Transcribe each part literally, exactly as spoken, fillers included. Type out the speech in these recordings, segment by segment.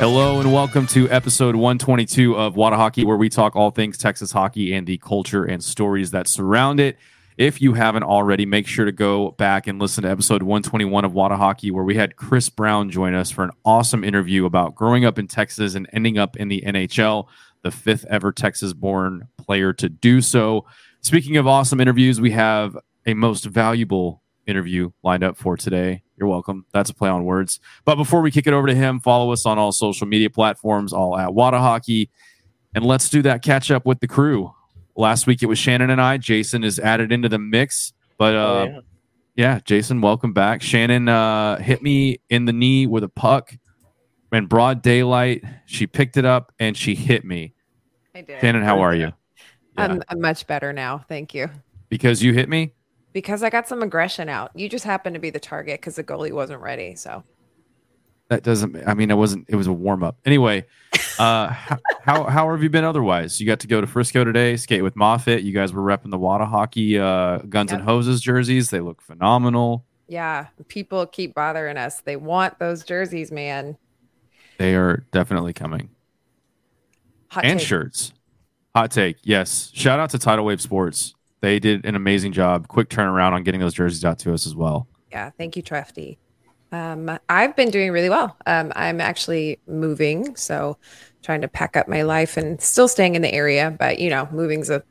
Hello and welcome to episode one twenty-two of Whata Hockey, where we talk all things Texas hockey and the culture and stories that surround it. If you haven't already, make sure to go back and listen to episode one twenty-one of Whata Hockey, where we had Chris Brown join us for an awesome interview about growing up in Texas and ending up in the N H L, the fifth ever Texas-born player to do so. Speaking of awesome interviews, we have a most valuable interview lined up for today. You're welcome. That's a play on words. But before we kick it over to him, follow us on all social media platforms, all at Whata Hockey. And let's do that catch up with the crew. Last week it was Shannon and I. Jason is added into the mix. But uh, oh, yeah. yeah, Jason, welcome back. Shannon uh, hit me in the knee with a puck in broad daylight. She picked it up and she hit me. I did. Shannon, how are you? Yeah. I'm, I'm much better now. Thank you. Because you hit me? Because I got some aggression out. You just happened to be the target because the goalie wasn't ready. So that doesn't, I mean, I wasn't, it was a warm up. Anyway, uh, how, how how have you been otherwise? You got to go to Frisco today, skate with Moffitt. You guys were repping the Whata Hockey uh, Guns yep. and Hoses jerseys. They look phenomenal. Yeah. People keep bothering us. They want those jerseys, man. They are definitely coming. Hot and take. Shirts. Hot take. Yes. Shout out to Tidal Wave Sports. They did an amazing job. Quick turnaround on getting those jerseys out to us as well. Yeah. Thank you, Trefty. Um, I've been doing really well. Um, I'm actually moving. So trying to pack up my life and still staying in the area. But, you know, moving's a,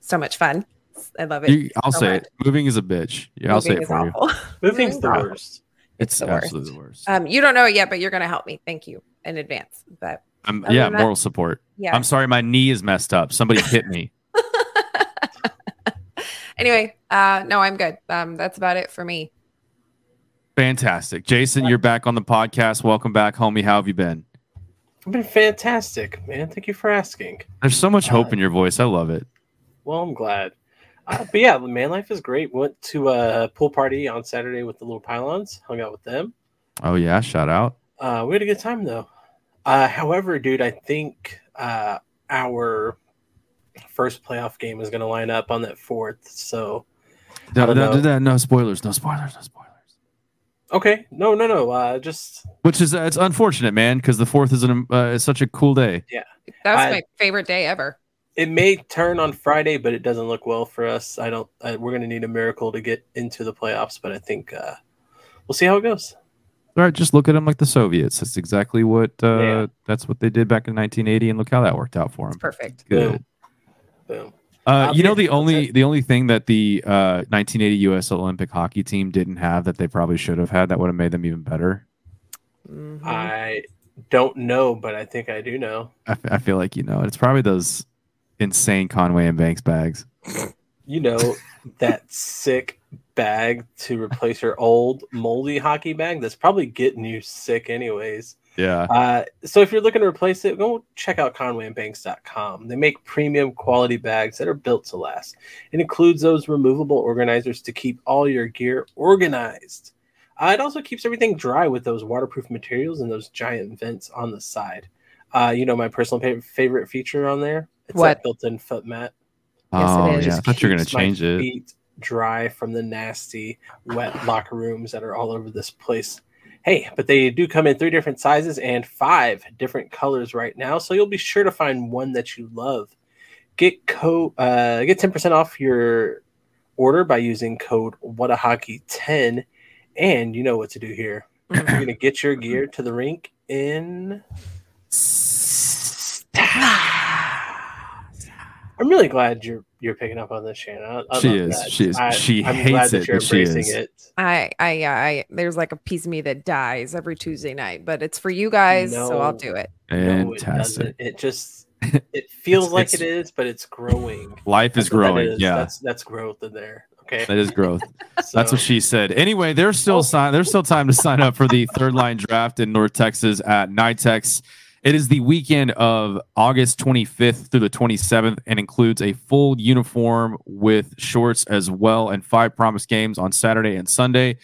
so much fun. I love it. You, I'll so say much. it. Moving is a bitch. Yeah, moving I'll say it for awful. you. Moving's the worst. It's, it's the absolutely worst. the worst. Um, you don't know it yet, but you're going to help me. Thank you in advance. But um, Yeah, that, moral support. Yeah. I'm sorry. My knee is messed up. Somebody hit me. Anyway, uh, no, I'm good. Um, that's about it for me. Fantastic. Jason, you're back on the podcast. Welcome back, homie. How have you been? I've been fantastic, man. Thank you for asking. There's so much hope uh, in your voice. I love it. Well, I'm glad. Uh, but yeah, man, life is great. Went to a pool party on Saturday with the Little Pylons. Hung out with them. Oh, yeah. Shout out. Uh, we had a good time, though. Uh, however, dude, I think uh, our... first playoff game is going to line up on that fourth, so no, no, no, no spoilers, no spoilers, no spoilers. Okay, no, no, no, uh, just which is uh, it's unfortunate, man, because the fourth is an uh, is such a cool day. Yeah, that was I, my favorite day ever. It may turn on Friday, but it doesn't look well for us. I don't. I, we're going to need a miracle to get into the playoffs, but I think uh, we'll see how it goes. All right, just look at them like the Soviets. That's exactly what uh, yeah. that's what they did back in nineteen eighty, and look how that worked out for them. It's perfect. Good. Yeah. Uh, you know the only the only thing that the uh, nineteen eighty U S Olympic hockey team didn't have that they probably should have had that would have made them even better? Mm-hmm. I don't know, but I think I do know. I, f- I feel like you know. It's probably those insane Conway and Banks bags. You know, that sick bag to replace your old moldy hockey bag that's probably getting you sick anyways. Yeah. Uh, so if you're looking to replace it, go check out Conway and Banks dot com. They make premium quality bags that are built to last. It includes those removable organizers to keep all your gear organized. Uh, it also keeps everything dry with those waterproof materials and those giant vents on the side. Uh, you know, my personal pa- favorite feature on there? It's what? That built-in foot mat. Oh, yes, it is. Yeah. I thought you were going to change it. Feet dry from the nasty, wet locker rooms that are all over this place. Hey, but they do come in three different sizes and five different colors right now, so you'll be sure to find one that you love. Get co- uh, get ten percent off your order by using code Whata Hockey ten, and you know what to do here. You're going to get your gear to the rink in... I'm really glad you're you're picking up on this, Shannon. I, I she, is, she is. I, she I'm hates it, but she is. It. I, I, I. There's like a piece of me that dies every Tuesday night, but it's for you guys, no, so I'll do it. Fantastic. No, it, it just it feels it's, like it's, it is, but it's growing. Life is that's growing. That is. Yeah, that's that's growth in there. Okay, that is growth. So. That's what she said. Anyway, there's still sign. There's still time to sign up for the Third Line Draft in North Texas at NiteX. It is the weekend of August twenty-fifth through the twenty-seventh and includes a full uniform with shorts as well and five promised games on Saturday and Sunday.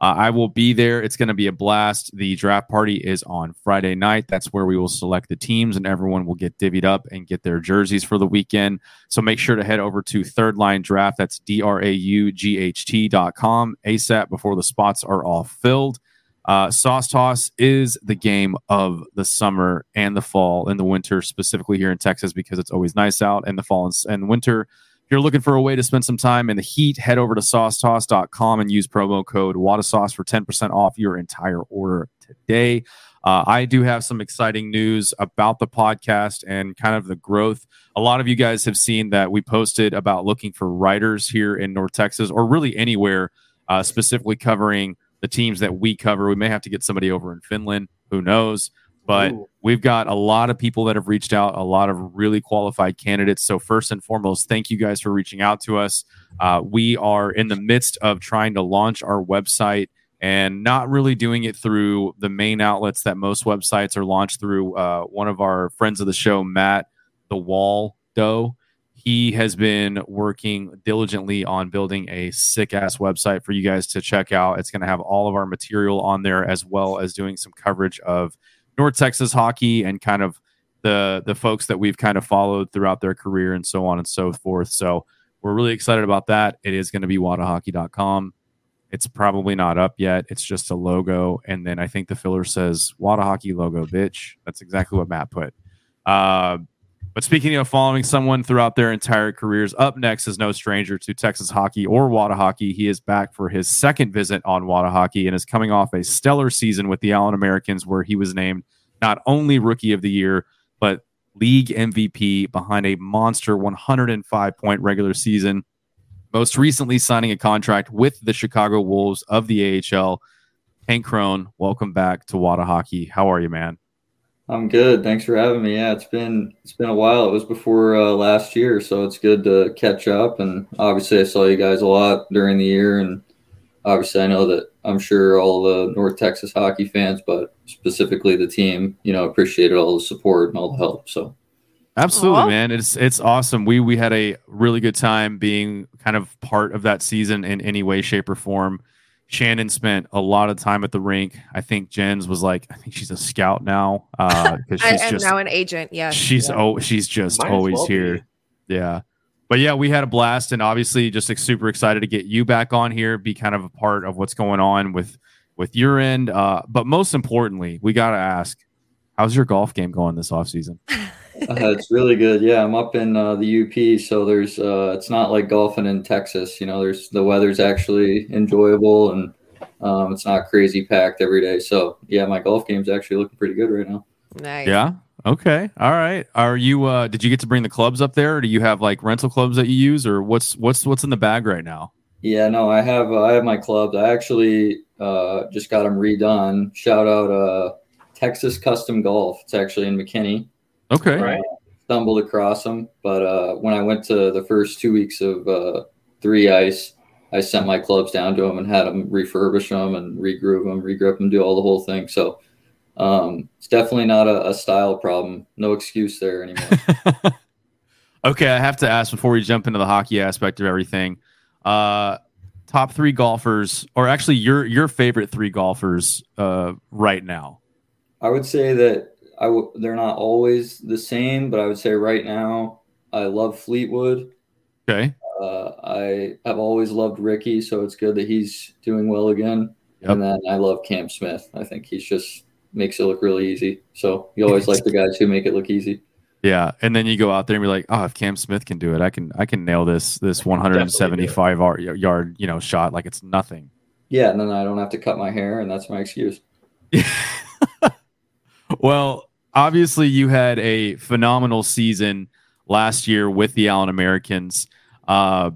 Uh, I will be there. It's going to be a blast. The draft party is on Friday night. That's where we will select the teams and everyone will get divvied up and get their jerseys for the weekend. So make sure to head over to Third Line Draft. That's D R A U G H T dot com ASAP before the spots are all filled. Uh, Sauce Toss is the game of the summer and the fall and the winter, specifically here in Texas, because it's always nice out in the fall and, and winter. If you're looking for a way to spend some time in the heat, head over to Sauce Toss dot com and use promo code WATASauce for ten percent off your entire order today. Uh, I do have some exciting news about the podcast and kind of the growth. A lot of you guys have seen that we posted about looking for writers here in North Texas, or really anywhere, uh, specifically covering the teams that we cover. We may have to get somebody over in Finland. Who knows? But we've got a lot of people that have reached out, a lot of really qualified candidates. So first and foremost, thank you guys for reaching out to us. Uh, we are in the midst of trying to launch our website and not really doing it through the main outlets that most websites are launched through. Uh, one of our friends of the show, Matt Waldo, he has been working diligently on building a sick-ass website for you guys to check out. It's going to have all of our material on there, as well as doing some coverage of North Texas hockey and kind of the the folks that we've kind of followed throughout their career and so on and so forth. So we're really excited about that. It is going to be wada hockey dot com. It's probably not up yet. It's just a logo. And then I think the filler says Whata Hockey logo, bitch. That's exactly what Matt put. Uh, but speaking of following someone throughout their entire careers, up next is no stranger to Texas hockey or Whata Hockey. He is back for his second visit on Whata Hockey and is coming off a stellar season with the Allen Americans, where he was named not only Rookie of the Year, but League M V P behind a monster one hundred five point regular season, most recently signing a contract with the Chicago Wolves of the A H L. Hank Crone, welcome back to Whata Hockey. How are you, man? I'm good. Thanks for having me. Yeah, it's been it's been a while. It was before uh, last year, so it's good to catch up. And obviously, I saw you guys a lot during the year, and obviously, I know that I'm sure all the North Texas hockey fans, but specifically the team, you know, appreciated all the support and all the help. So, absolutely, aww, man, it's it's awesome. We we had a really good time being kind of part of that season in any way, shape, or form. Shannon spent a lot of time at the rink. I think Jen's was like, I think she's a scout now. Uh, she's I am just, now an agent. Yeah, she's yeah. oh, she's just Might always well here. Be. Yeah, but yeah, we had a blast, and obviously, just like, super excited to get you back on here, be kind of a part of what's going on with with your end. Uh, but most importantly, we got to ask, how's your golf game going this offseason? Uh, it's really good. Yeah, I'm up in uh, the U P, so there's uh, it's not like golfing in Texas. You know, there's the weather's actually enjoyable, and um, it's not crazy packed every day. So yeah, my golf game's actually looking pretty good right now. Nice. Yeah. Okay. All right. Are you? Uh, did you get to bring the clubs up there, or do you have like rental clubs that you use, or what's what's what's in the bag right now? Yeah. No, I have uh, I have my clubs. I actually uh, just got them redone. Shout out uh, Texas Custom Golf. It's actually in McKinney. Okay. Right. Stumbled across them, but uh, when I went to the first two weeks of uh, three ice, I sent my clubs down to them and had them refurbish them and regroove them, regrip them, do all the whole thing. So um, it's definitely not a, a style problem. No excuse there anymore. Okay, I have to ask before we jump into the hockey aspect of everything. Uh, top three golfers, or actually your your favorite three golfers uh, right now. I would say that. I w- they're not always the same, but I would say right now I love Fleetwood. Okay. Uh, I have always loved Ricky, so it's good that he's doing well again. Yep. And then I love Cam Smith. I think he's just makes it look really easy. So you always like the guys who make it look easy. Yeah, and then you go out there and be like, oh, if Cam Smith can do it, I can I can nail this this one hundred seventy-five yard you know shot like it's nothing. Yeah, and then I don't have to cut my hair, and that's my excuse. Well. Obviously, you had a phenomenal season last year with the Allen Americans. Uh,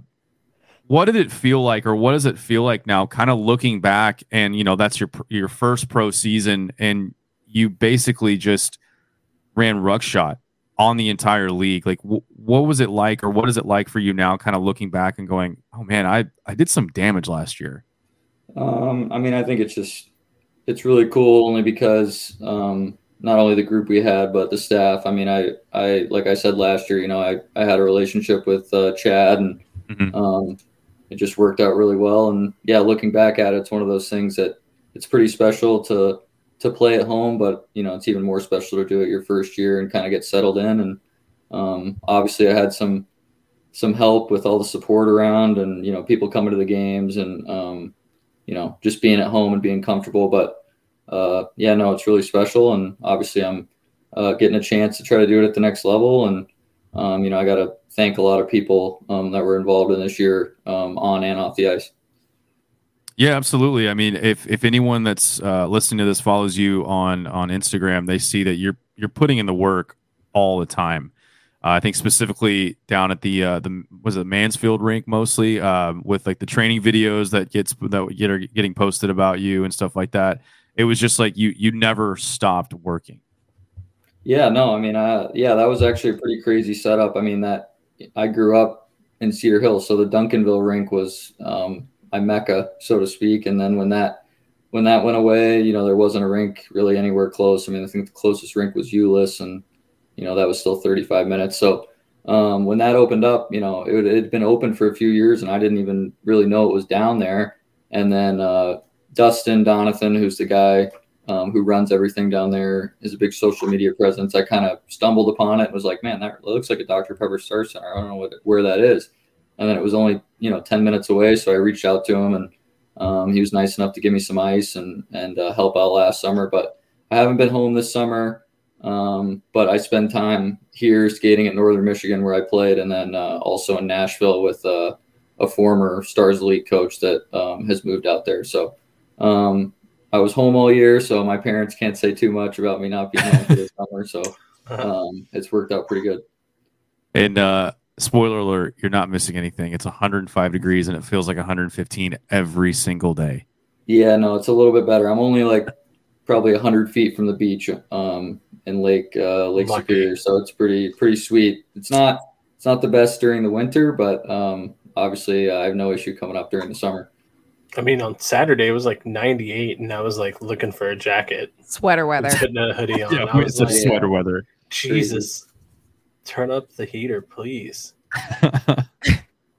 what did it feel like, or what does it feel like now, kind of looking back? And, you know, that's your your first pro season, and you basically just ran ruckshot on the entire league. Like, wh- what was it like, or what is it like for you now, kind of looking back and going, oh, man, I, I did some damage last year? Um, I mean, I think it's just, it's really cool only because um, – not only the group we had, but the staff. I mean, I, I like I said last year, you know, I, I had a relationship with uh, Chad, and mm-hmm. um, it just worked out really well. And, yeah, looking back at it, it's one of those things that it's pretty special to to play at home, but, you know, it's even more special to do it your first year and kind of get settled in. And um, obviously I had some some help with all the support around and, you know, people coming to the games and, um, you know, just being at home and being comfortable. But, uh, yeah, no, it's really special. And obviously I'm uh, getting a chance to try to do it at the next level. And, um, you know, I got to thank a lot of people um, that were involved in this year um, on and off the ice. Yeah, absolutely. I mean, if, if anyone that's uh, listening to this follows you on, on Instagram, they see that you're, you're putting in the work all the time. Uh, I think specifically down at the, uh, the, was it Mansfield rink mostly, um, with like the training videos that gets, that get, are getting posted about you and stuff like that. It was just like, you, you never stopped working. Yeah, no, I mean, I, yeah, that was actually a pretty crazy setup. I mean, that I grew up in Cedar Hill. So the Duncanville rink was, um, my Mecca, so to speak. And then when that, when that went away, you know, there wasn't a rink really anywhere close. I mean, I think the closest rink was Euless, and, you know, that was still thirty-five minutes. So um, when that opened up, you know, it had been open for a few years and I didn't even really know it was down there. And then uh, Dustin Donathan, who's the guy um, who runs everything down there, is a big social media presence. I kind of stumbled upon it and was like, man, that looks like a Doctor Pepper Star Center. I don't know what, where that is. And then it was only, you know, ten minutes away. So I reached out to him and um, he was nice enough to give me some ice and, and uh, help out last summer. But I haven't been home this summer. Um, but I spend time here skating at Northern Michigan where I played, and then uh, also in Nashville with uh, a former Stars Elite coach that um, has moved out there. So um, I was home all year, so my parents can't say too much about me not being home for the summer. So um, it's worked out pretty good. And uh, spoiler alert, you're not missing anything. It's one hundred five degrees, and it feels like one hundred fifteen every single day. Yeah, no, it's a little bit better. I'm only like probably one hundred feet from the beach. Um, in Lake uh, Lake Lucky. Superior, so it's pretty pretty sweet. It's not it's not the best during the winter, but um, obviously I have no issue coming up during the summer. I mean, on Saturday it was like ninety-eight, and I was like looking for a jacket, sweater weather, putting a hoodie on. Yeah, it's like, sweater weather. Jesus, turn up the heater, please.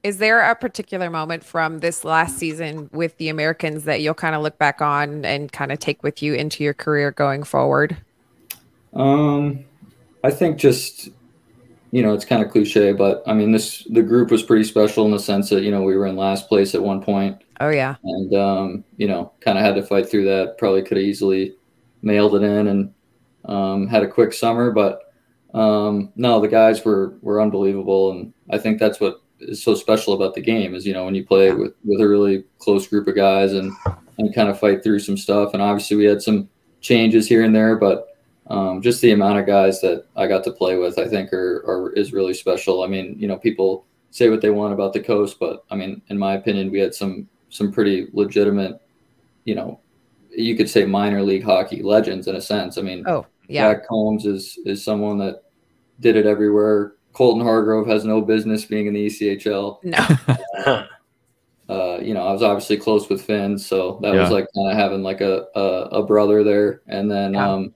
Is there a particular moment from this last season with the Americans that you'll kind of look back on and kind of take with you into your career going forward? Um, I think just, you know, it's kind of cliche, but I mean, this, the group was pretty special in the sense that, you know, we were in last place at one point. Oh yeah. And, um, you know, kind of had to fight through that. Probably could have easily mailed it in and, um, had a quick summer, but, um, no, the guys were, were unbelievable. And I think that's what is so special about the game is, you know, when you play with, with a really close group of guys and, and kind of fight through some stuff. And obviously we had some changes here and there, but Um, just the amount of guys that I got to play with, I think, are, are is really special. I mean, you know, people say what they want about the coast, but I mean, in my opinion, we had some some pretty legitimate, you know, you could say minor league hockey legends in a sense. I mean, oh, yeah. Jack Combs is is someone that did it everywhere. Colton Hargrove has no business being in the E C H L. No. Uh, you know, I was obviously close with Finn, so that yeah. was like kind of having like a, a a brother there, and then. Yeah. Um,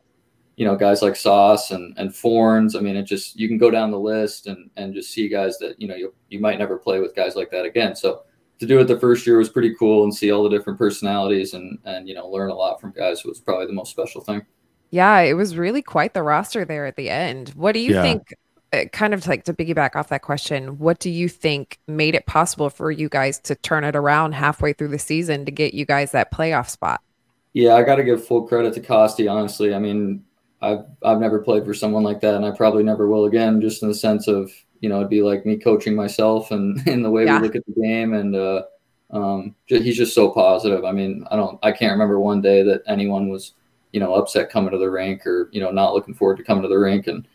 you know, guys like Sauce and, and Förns. I mean, it just, you can go down the list and, and just see guys that, you know, you you might never play with guys like that again. So to do it the first year was pretty cool and see all the different personalities and, and, you know, learn a lot from guys was probably the most special thing. Yeah. It was really quite the roster there at the end. What do you yeah. think, kind of like to piggyback off that question, what do you think made it possible for you guys to turn it around halfway through the season to get you guys that playoff spot? Yeah. I got to give full credit to Costi, honestly. I mean, I've I've never played for someone like that, and I probably never will again, just in the sense of, you know, it'd be like me coaching myself and in the way yeah. we look at the game. And uh, um, just, he's just so positive. I mean, I don't I can't remember one day that anyone was, you know, upset coming to the rink or, you know, not looking forward to coming to the rink. And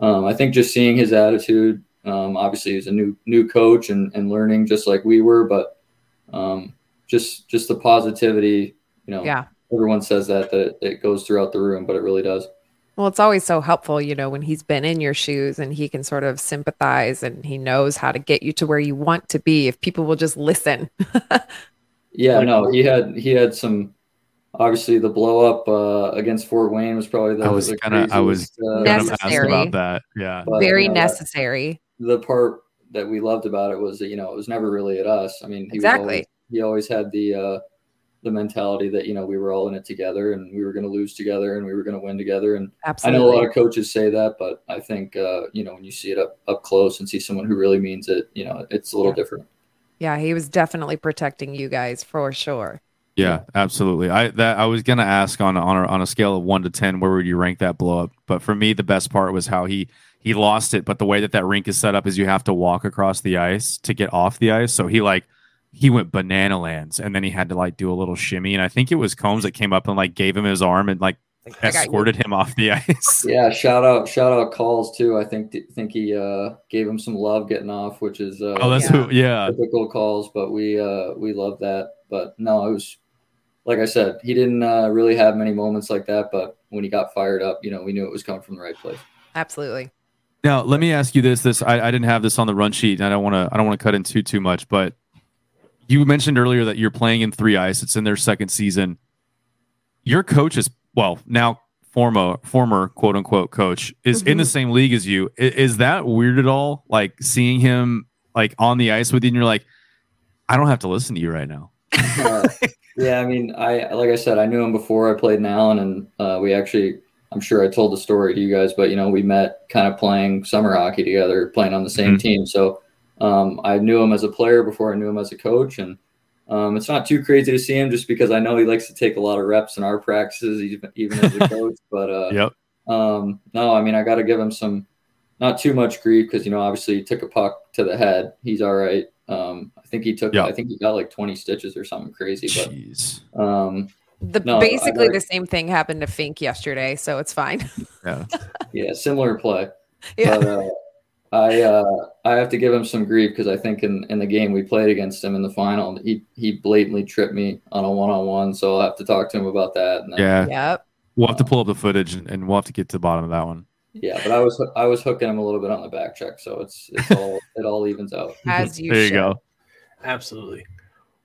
um, I think just seeing his attitude, um, obviously he's a new new coach and, and learning just like we were, but um, just just the positivity, you know, yeah. everyone says that, that it, it goes throughout the room, but it really does. Well, it's always so helpful, you know, when he's been in your shoes and he can sort of sympathize and he knows how to get you to where you want to be if people will just listen. yeah, no, he had he had some obviously the blow up uh, against Fort Wayne was probably the I was kind of I was uh, necessary about that. Yeah, but, very you know, necessary. That, the part that we loved about it was that, you know, it was never really at us. I mean, he exactly. Always, he always had the uh, the mentality that, you know, we were all in it together and we were going to lose together and we were going to win together. And absolutely. I know a lot of coaches say that, but I think, uh, you know, when you see it up, up close and see someone who really means it, you know, it's a little yeah. different. Yeah. He was definitely protecting you guys for sure. Yeah, absolutely. I that I was gonna ask on on a, on a scale of one to ten, where would you rank that blow up? But for me, the best part was how he he lost it. But the way that that rink is set up is you have to walk across the ice to get off the ice. So he like he went banana lands, and then he had to like do a little shimmy. And I think it was Combs that came up and like gave him his arm and like escorted him off the ice. Yeah, shout out, shout out calls too. I think th- think he uh, gave him some love getting off, which is uh, oh that's yeah, who, yeah typical calls. But we uh, we love that. But no, it was. Like I said, he didn't uh, really have many moments like that, but when he got fired up, you know, we knew it was coming from the right place. Absolutely. Now, let me ask you this: this I, I didn't have this on the run sheet, and I don't want to I don't want to cut into too much, but you mentioned earlier that you're playing in three ice; it's in their second season. Your coach is well now former former quote unquote coach is mm-hmm. in the same league as you. Is, is that weird at all? Like seeing him like on the ice with you, and you're like, I don't have to listen to you right now. uh, yeah, I mean, I like I said, I knew him before I played in Allen, and uh, we actually, I'm sure I told the story to you guys, but you know, we met kind of playing summer hockey together, playing on the same mm-hmm. team. So um, I knew him as a player before I knew him as a coach, and um, it's not too crazy to see him just because I know he likes to take a lot of reps in our practices, even, even as a coach. But uh, yep. um, no, I mean, I got to give him some, not too much grief because you know, obviously, he took a puck to the head. He's all right. Um, I think he took, yeah. I think he got like twenty stitches or something crazy, but, Jeez. um, the, no, basically the same thing happened to Fink yesterday. So it's fine. Yeah. yeah. Similar play. Yeah. But, uh, I, uh, I have to give him some grief cause I think in, in the game we played against him in the final, he, he blatantly tripped me on a one-on-one. So I'll have to talk to him about that. And then, yeah. Yep. We'll have to pull up the footage and, and we'll have to get to the bottom of that one. Yeah, but I was I was hooking him a little bit on the back check, so it's it's all it all evens out. As you there you should. Go. Absolutely.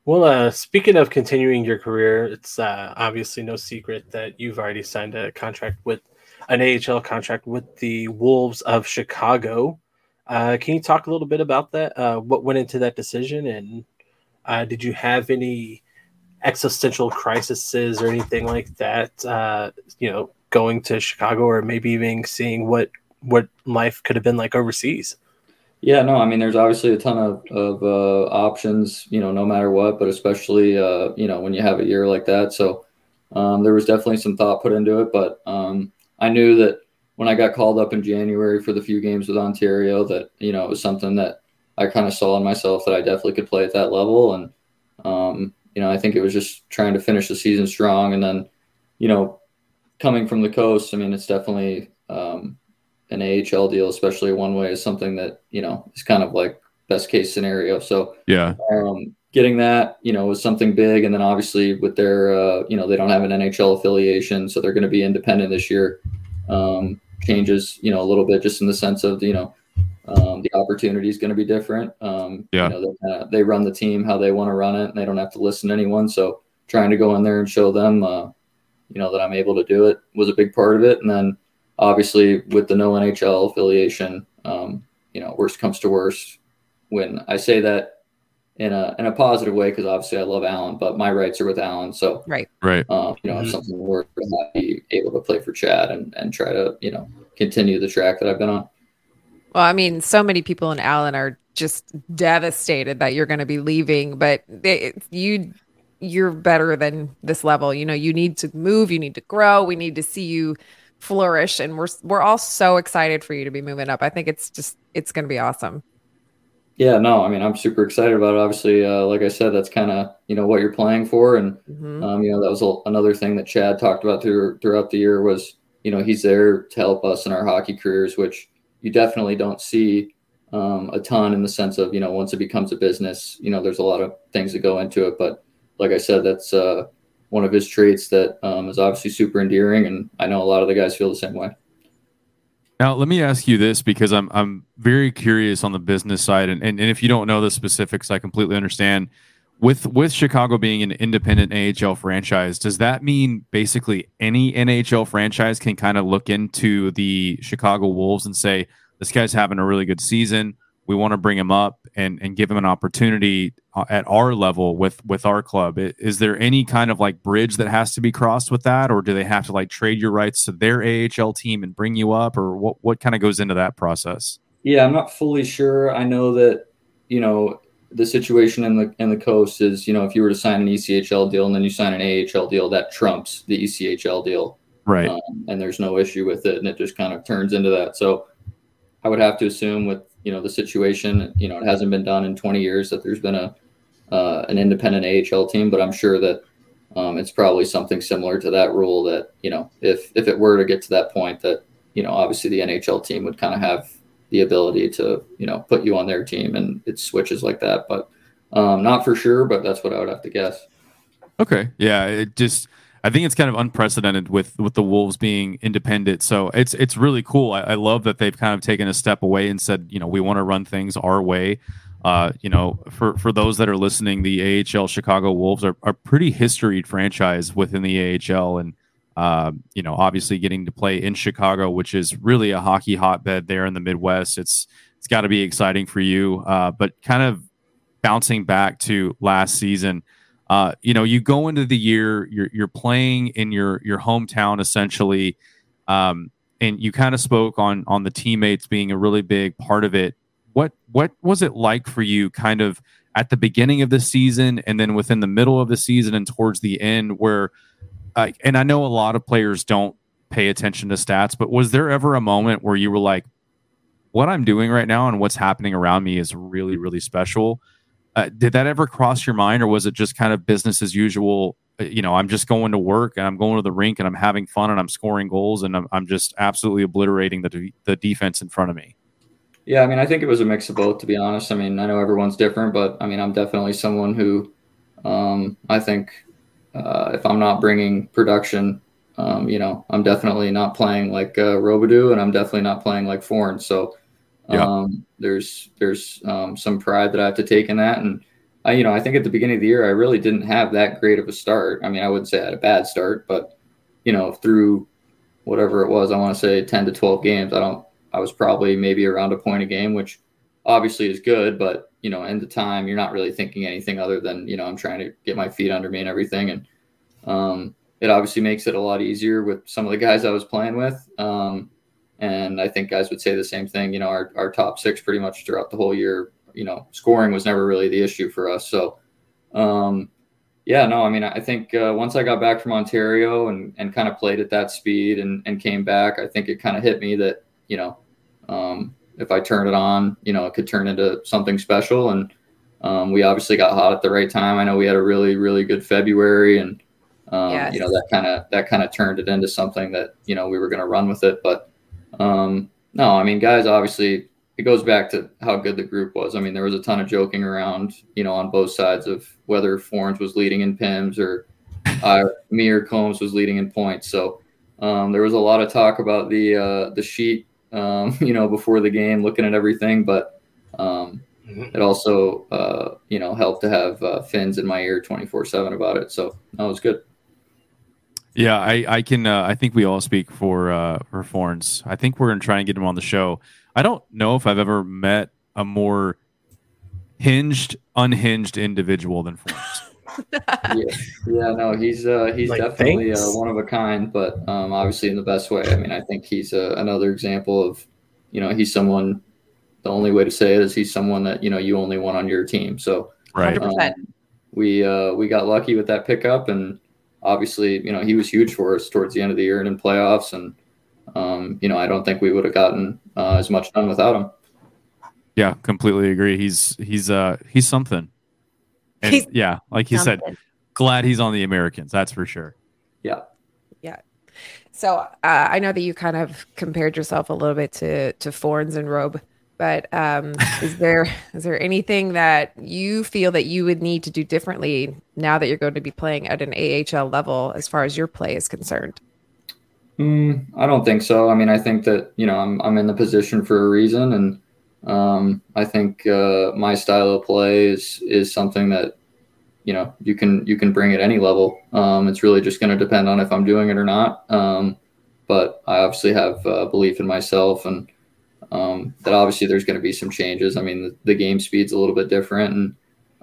Well, uh, speaking of continuing your career, it's uh, obviously no secret that you've already signed a contract with an A H L contract with the Wolves of Chicago. Uh, can you talk a little bit about that? Uh, what went into that decision, and uh, did you have any existential crises or anything like that? Uh, you know. Going to Chicago or maybe even seeing what, what life could have been like overseas. Yeah, no, I mean, there's obviously a ton of, of uh, options, you know, no matter what, but especially, uh, you know, when you have a year like that. So um, there was definitely some thought put into it, but um, I knew that when I got called up in January for the few games with Ontario that, you know, it was something that I kind of saw in myself that I definitely could play at that level. And, um, you know, I think it was just trying to finish the season strong and then, you know, coming from the coast, I mean, it's definitely um, an A H L deal, especially one way is something that, you know, is kind of like best case scenario. So yeah, um, getting that, you know, was something big. And then obviously with their, uh, you know, they don't have an N H L affiliation, so they're going to be independent this year. Um, changes, you know, a little bit just in the sense of, you know, um, the opportunity is going to be different. Um, yeah. You know, they, uh, they run the team how they want to run it and they don't have to listen to anyone. So trying to go in there and show them, uh, you know, that I'm able to do it was a big part of it. And then obviously with the no N H L affiliation, um, you know, worst comes to worst. When I say that in a, in a positive way, because obviously I love Allen, but my rights are with Allen. So, right, right. Um, you know, mm-hmm. if something were I'd be able to play for Chad and, and try to, you know, continue the track that I've been on. Well, I mean, so many people in Allen are just devastated that you're going to be leaving, but they, you you're better than this level. You know, you need to move, you need to grow. We need to see you flourish. And we're, we're all so excited for you to be moving up. I think it's just, it's going to be awesome. Yeah, no, I mean, I'm super excited about it. Obviously, uh, like I said, that's kind of, you know, what you're playing for. And, mm-hmm. um, you know, that was a, another thing that Chad talked about through, throughout the year was, you know, he's there to help us in our hockey careers, which you definitely don't see um, a ton in the sense of, you know, once it becomes a business, you know, there's a lot of things that go into it, but like I said, that's uh, one of his traits that um, is obviously super endearing, and I know a lot of the guys feel the same way. Now, let me ask you this because I'm I'm very curious on the business side, and, and, and if you don't know the specifics, I completely understand. With with Chicago being an independent A H L franchise, does that mean basically any N H L franchise can kind of look into the Chicago Wolves and say, this guy's having a really good season, we want to bring him up and, and give him an opportunity at our level with, with our club? Is there any kind of like bridge that has to be crossed with that, or do they have to like trade your rights to their A H L team and bring you up, or what, what kind of goes into that process? Yeah, I'm not fully sure. I know that, you know, the situation in the in the coast is, you know, if you were to sign an E C H L deal and then you sign an A H L deal, that trumps the E C H L deal. Right. Um, and there's no issue with it. And it just kind of turns into that. So I would have to assume with, you know, the situation, you know, it hasn't been done in twenty years that there's been a uh, an independent A H L team, but I'm sure that um, it's probably something similar to that rule that, you know, if, if it were to get to that point that, you know, obviously the N H L team would kind of have the ability to, you know, put you on their team, and it switches like that, but um, not for sure, but that's what I would have to guess. Okay. Yeah. It just, I think it's kind of unprecedented with, with the Wolves being independent. So it's, it's really cool. I, I love that they've kind of taken a step away and said, you know, we want to run things our way. Uh, you know, for, for those that are listening, the A H L Chicago Wolves are a pretty historied franchise within the A H L, and Uh, you know, obviously getting to play in Chicago, which is really a hockey hotbed there in the Midwest. It's it's got to be exciting for you. Uh, but kind of bouncing back to last season, uh, you know, you go into the year, you're you're playing in your your hometown essentially, um, and you kind of spoke on on the teammates being a really big part of it. What what was it like for you, kind of at the beginning of the season, and then within the middle of the season and towards the end, where Uh, and I know a lot of players don't pay attention to stats, but was there ever a moment where you were like, what I'm doing right now and what's happening around me is really, really special? Uh, did that ever cross your mind, or was it just kind of business as usual? You know, I'm just going to work and I'm going to the rink and I'm having fun and I'm scoring goals and I'm, I'm just absolutely obliterating the de- the defense in front of me? Yeah, I mean, I think it was a mix of both, to be honest. I mean, I know everyone's different, but I mean, I'm definitely someone who um, I think – Uh, if I'm not bringing production, um, you know, I'm definitely not playing like uh, Robidoux, and I'm definitely not playing like Förns. So um, yeah. there's there's um, some pride that I have to take in that. And, I, you know, I think at the beginning of the year, I really didn't have that great of a start. I mean, I wouldn't say I had a bad start, but, you know, through whatever it was, I want to say ten to twelve games, I don't I was probably maybe around a point a game, which obviously is good, but you know, in the time, you're not really thinking anything other than, you know, I'm trying to get my feet under me and everything. And um, it obviously makes it a lot easier with some of the guys I was playing with. Um, and I think guys would say the same thing. You know, our, our top six pretty much throughout the whole year, you know, scoring was never really the issue for us. So, um, yeah, no, I mean, I think uh, once I got back from Ontario and, and kind of played at that speed and, and came back, I think it kind of hit me that, you know, um, if I turn it on, you know, it could turn into something special. And um, we obviously got hot at the right time. I know we had a really, really good February, and um, yes. you know, that kind of, that kind of turned it into something that, you know, we were going to run with it. But um, no, I mean, guys, obviously it goes back to how good the group was. I mean, there was a ton of joking around, you know, on both sides of whether Förns was leading in P I Ms or uh, me or Combs was leading in points. So um, there was a lot of talk about the, uh, the sheet, Um, you know, before the game, looking at everything, but um, it also, uh, you know, helped to have uh, Finn's in my ear twenty-four seven about it. So that was good. Yeah, I, I can. Uh, I think we all speak for uh, for Förns. I think we're gonna try and get him on the show. I don't know if I've ever met a more hinged, unhinged individual than Förns. yeah. yeah, no, he's uh, he's like, definitely uh, one of a kind, but um, obviously in the best way. I mean, I think he's uh, another example of, you know, he's someone. The only way to say it is he's someone that, you know, you only want on your team. So right, um, we uh, we got lucky with that pickup, and obviously, you know, he was huge for us towards the end of the year and in playoffs. And um, you know, I don't think we would have gotten uh, as much done without him. Yeah, completely agree. He's he's uh, he's something. And he's yeah, like you said, glad he's on the Americans. That's for sure. Yeah. Yeah. So uh, I know that you kind of compared yourself a little bit to, to Förns and Robe, but um, is there is there anything that you feel that you would need to do differently now that you're going to be playing at an A H L level as far as your play is concerned? Mm, I don't think so. I mean, I think that, you know, I'm I'm in the position for a reason, and Um, I think, uh, my style of play is, is something that, you know, you can, you can bring at any level. Um, it's really just going to depend on if I'm doing it or not. Um, but I obviously have a uh, belief in myself, and um, that obviously there's going to be some changes. I mean, the, the game speed's a little bit different, and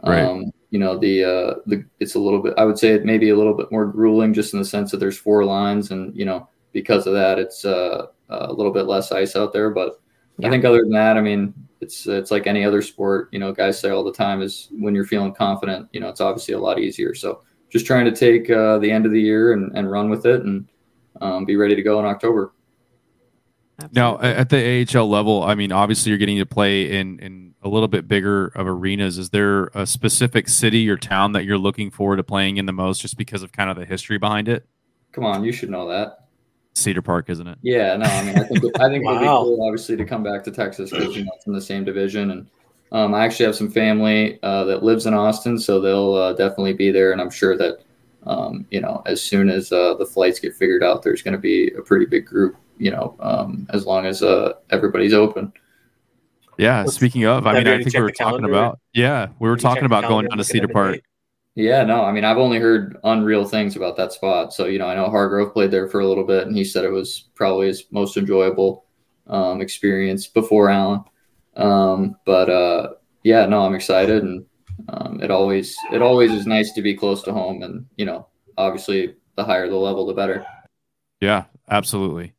um, right. you know, the, uh, the, it's a little bit, I would say it may be a little bit more grueling, just in the sense that there's four lines, and, you know, because of that, it's uh, a little bit less ice out there. But yeah. I think other than that, I mean, it's, it's like any other sport, you know, guys say all the time is when you're feeling confident, you know, it's obviously a lot easier. So just trying to take uh, the end of the year and, and run with it, and um, be ready to go in October. Now, at the A H L level, I mean, obviously you're getting to play in, in a little bit bigger of arenas. Is there a specific city or town that you're looking forward to playing in the most, just because of kind of the history behind it? Come on, you should know that. Cedar Park, isn't it? Yeah, no, I mean, I think, I think wow. it'd be cool, obviously, to come back to Texas, because, you know, it's in the same division. And um, I actually have some family uh, that lives in Austin, so they'll uh, definitely be there. And I'm sure that, um, you know, as soon as uh, the flights get figured out, there's going to be a pretty big group, you know, um, as long as uh, everybody's open. Yeah. Speaking of, I mean, I think we were talking about, yeah, we were talking about going down to Cedar Park. Yeah, no, I mean, I've only heard unreal things about that spot. So, you know, I know Hargrove played there for a little bit, and he said it was probably his most enjoyable um, experience before Allen. Um, but uh, yeah, no, I'm excited. And um, it always, it always is nice to be close to home, and, you know, obviously the higher the level, the better. Yeah, absolutely.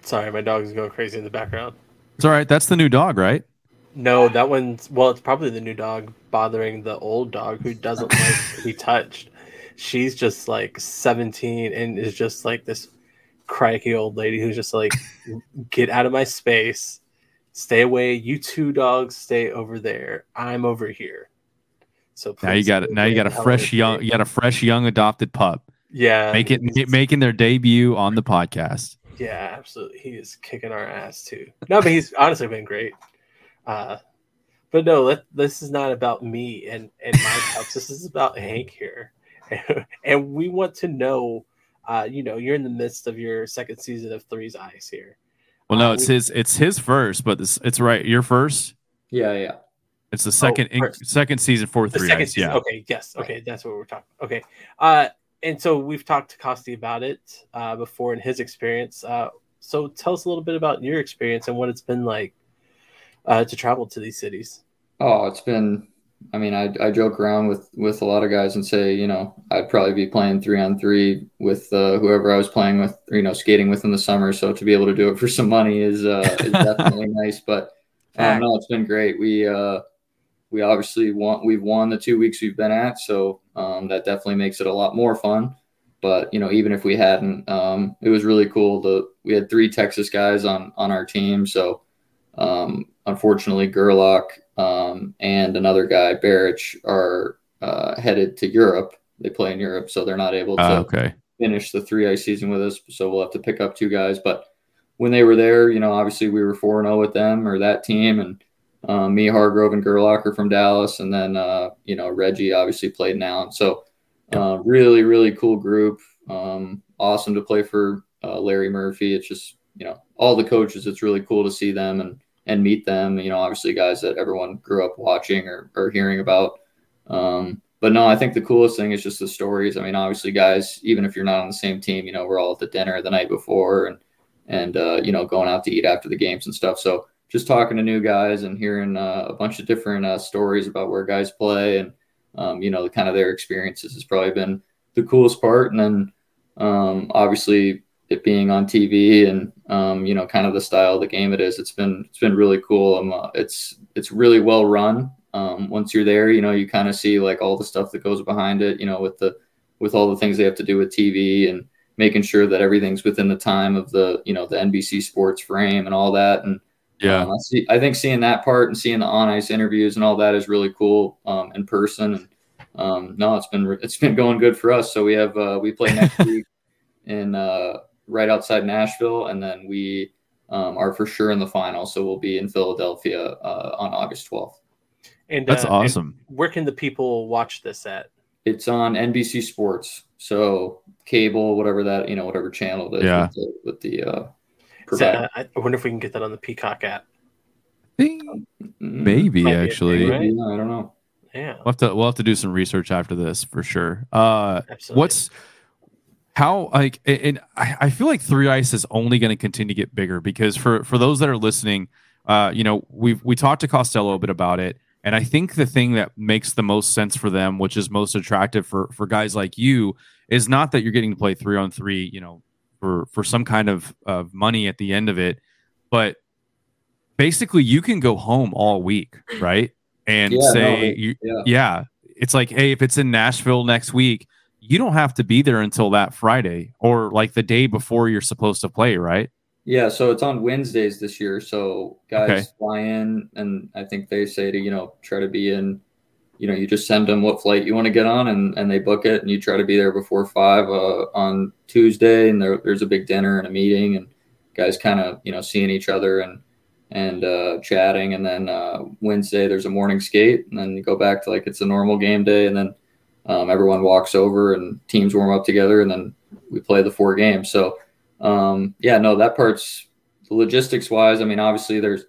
Sorry, my dog's going crazy in the background. It's all right. That's the new dog, right? No, that one's... Well, it's probably the new dog bothering the old dog, who doesn't like to be touched. She's just, like, seventeen and is just, like, this crikey old lady who's just like, get out of my space. Stay away. You two dogs stay over there. I'm over here. So now you got it. Now you got a fresh young... You got a fresh young adopted pup. Yeah. Make it, making their debut on the podcast. Yeah, absolutely. He is kicking our ass too. No, but he's honestly been great. Uh, but no, let, this is not about me and, and my cups. This is about Hank here. And, and we want to know, uh, you know, you're in the midst of your second season of three ice here. Well, no, uh, it's we, his it's his first, but it's, it's right. Your first? Yeah, yeah. It's the second oh, in, second season for three ice. Yeah. Okay, yes. Okay, that's what we're talking about. Okay. Uh, and so we've talked to Costi about it uh, before in his experience. Uh, so tell us a little bit about your experience and what it's been like uh, to travel to these cities. Oh, it's been, I mean, I, I joke around with, with a lot of guys and say, you know, I'd probably be playing three on three with uh, whoever I was playing with, or, you know, skating with in the summer. So to be able to do it for some money is, uh, is definitely nice, but I don't know. It's been great. We, uh, We obviously want, we've won the two weeks we've been at. So um, that definitely makes it a lot more fun. But, you know, even if we hadn't, um, it was really cool. The, we had three Texas guys on, on our team. So um, unfortunately, Gerlach um, and another guy, Barrich, are uh, headed to Europe. They play in Europe, so they're not able to uh, okay. finish the three ice season with us. So we'll have to pick up two guys. But when they were there, you know, obviously we were four and oh with them or that team. And Um, me, Hargrove, and Gerlach are from Dallas, and then uh, you know, Reggie obviously played in Allen. So uh, really, really cool group. Um, awesome to play for uh, Larry Murphy. It's just, you know, all the coaches. It's really cool to see them and and meet them. You know, obviously guys that everyone grew up watching or, or hearing about. Um, but no, I think the coolest thing is just the stories. I mean, obviously guys, even if you're not on the same team, you know, we're all at the dinner the night before and and uh, you know, going out to eat after the games and stuff. So just talking to new guys and hearing uh, a bunch of different uh, stories about where guys play and, um, you know, the kind of their experiences has probably been the coolest part. And then um, obviously it being on T V and, um, you know, kind of the style of the game it is, it's been, it's been really cool. Um, uh, it's, it's really well run. Um, once you're there, you know, you kind of see like all the stuff that goes behind it, you know, with the, with all the things they have to do with T V and making sure that everything's within the time of the, you know, the N B C Sports frame and all that. And, Yeah, um, I, see, I think seeing that part and seeing the on ice interviews and all that is really cool um, in person. And, um, no, it's been it's been going good for us. So we have uh, we play next week in uh, right outside Nashville, and then we um, are for sure in the final. So we'll be in Philadelphia uh, on August twelfth. And that's uh, awesome. And where can the people watch this at? It's on N B C Sports, so cable, whatever that you know, whatever channel it is. Yeah. With the. With the uh, So, uh, I wonder if we can get that on the Peacock app. think maybe Might actually. Thing, right? Yeah, I don't know. Yeah, we'll have to we'll have to do some research after this for sure. Uh, Absolutely. What's how like, and I, I feel like three ice is only going to continue to get bigger because for for those that are listening, uh, you know, we've we talked to Costello a bit about it. And I think the thing that makes the most sense for them, which is most attractive for, for guys like you, is not that you're getting to play three on three, you know, for, for some kind of, of money at the end of it. But basically, you can go home all week, right? And yeah, say, no, you, yeah. yeah, it's like, hey, if it's in Nashville next week, you don't have to be there until that Friday or like the day before you're supposed to play, right? Yeah, so it's on Wednesdays this year. So guys okay. fly in, and I think they say to, you know, try to be in, you know, you just send them what flight you want to get on, and, and they book it, and you try to be there before five uh, on Tuesday, and there, there's a big dinner and a meeting, and guys kind of, you know, seeing each other and and uh, chatting, and then uh, Wednesday there's a morning skate, and then you go back to, like, it's a normal game day, and then um, everyone walks over, and teams warm up together, and then we play the four games. So Um, yeah, no, that part's logistics wise. I mean, obviously there's,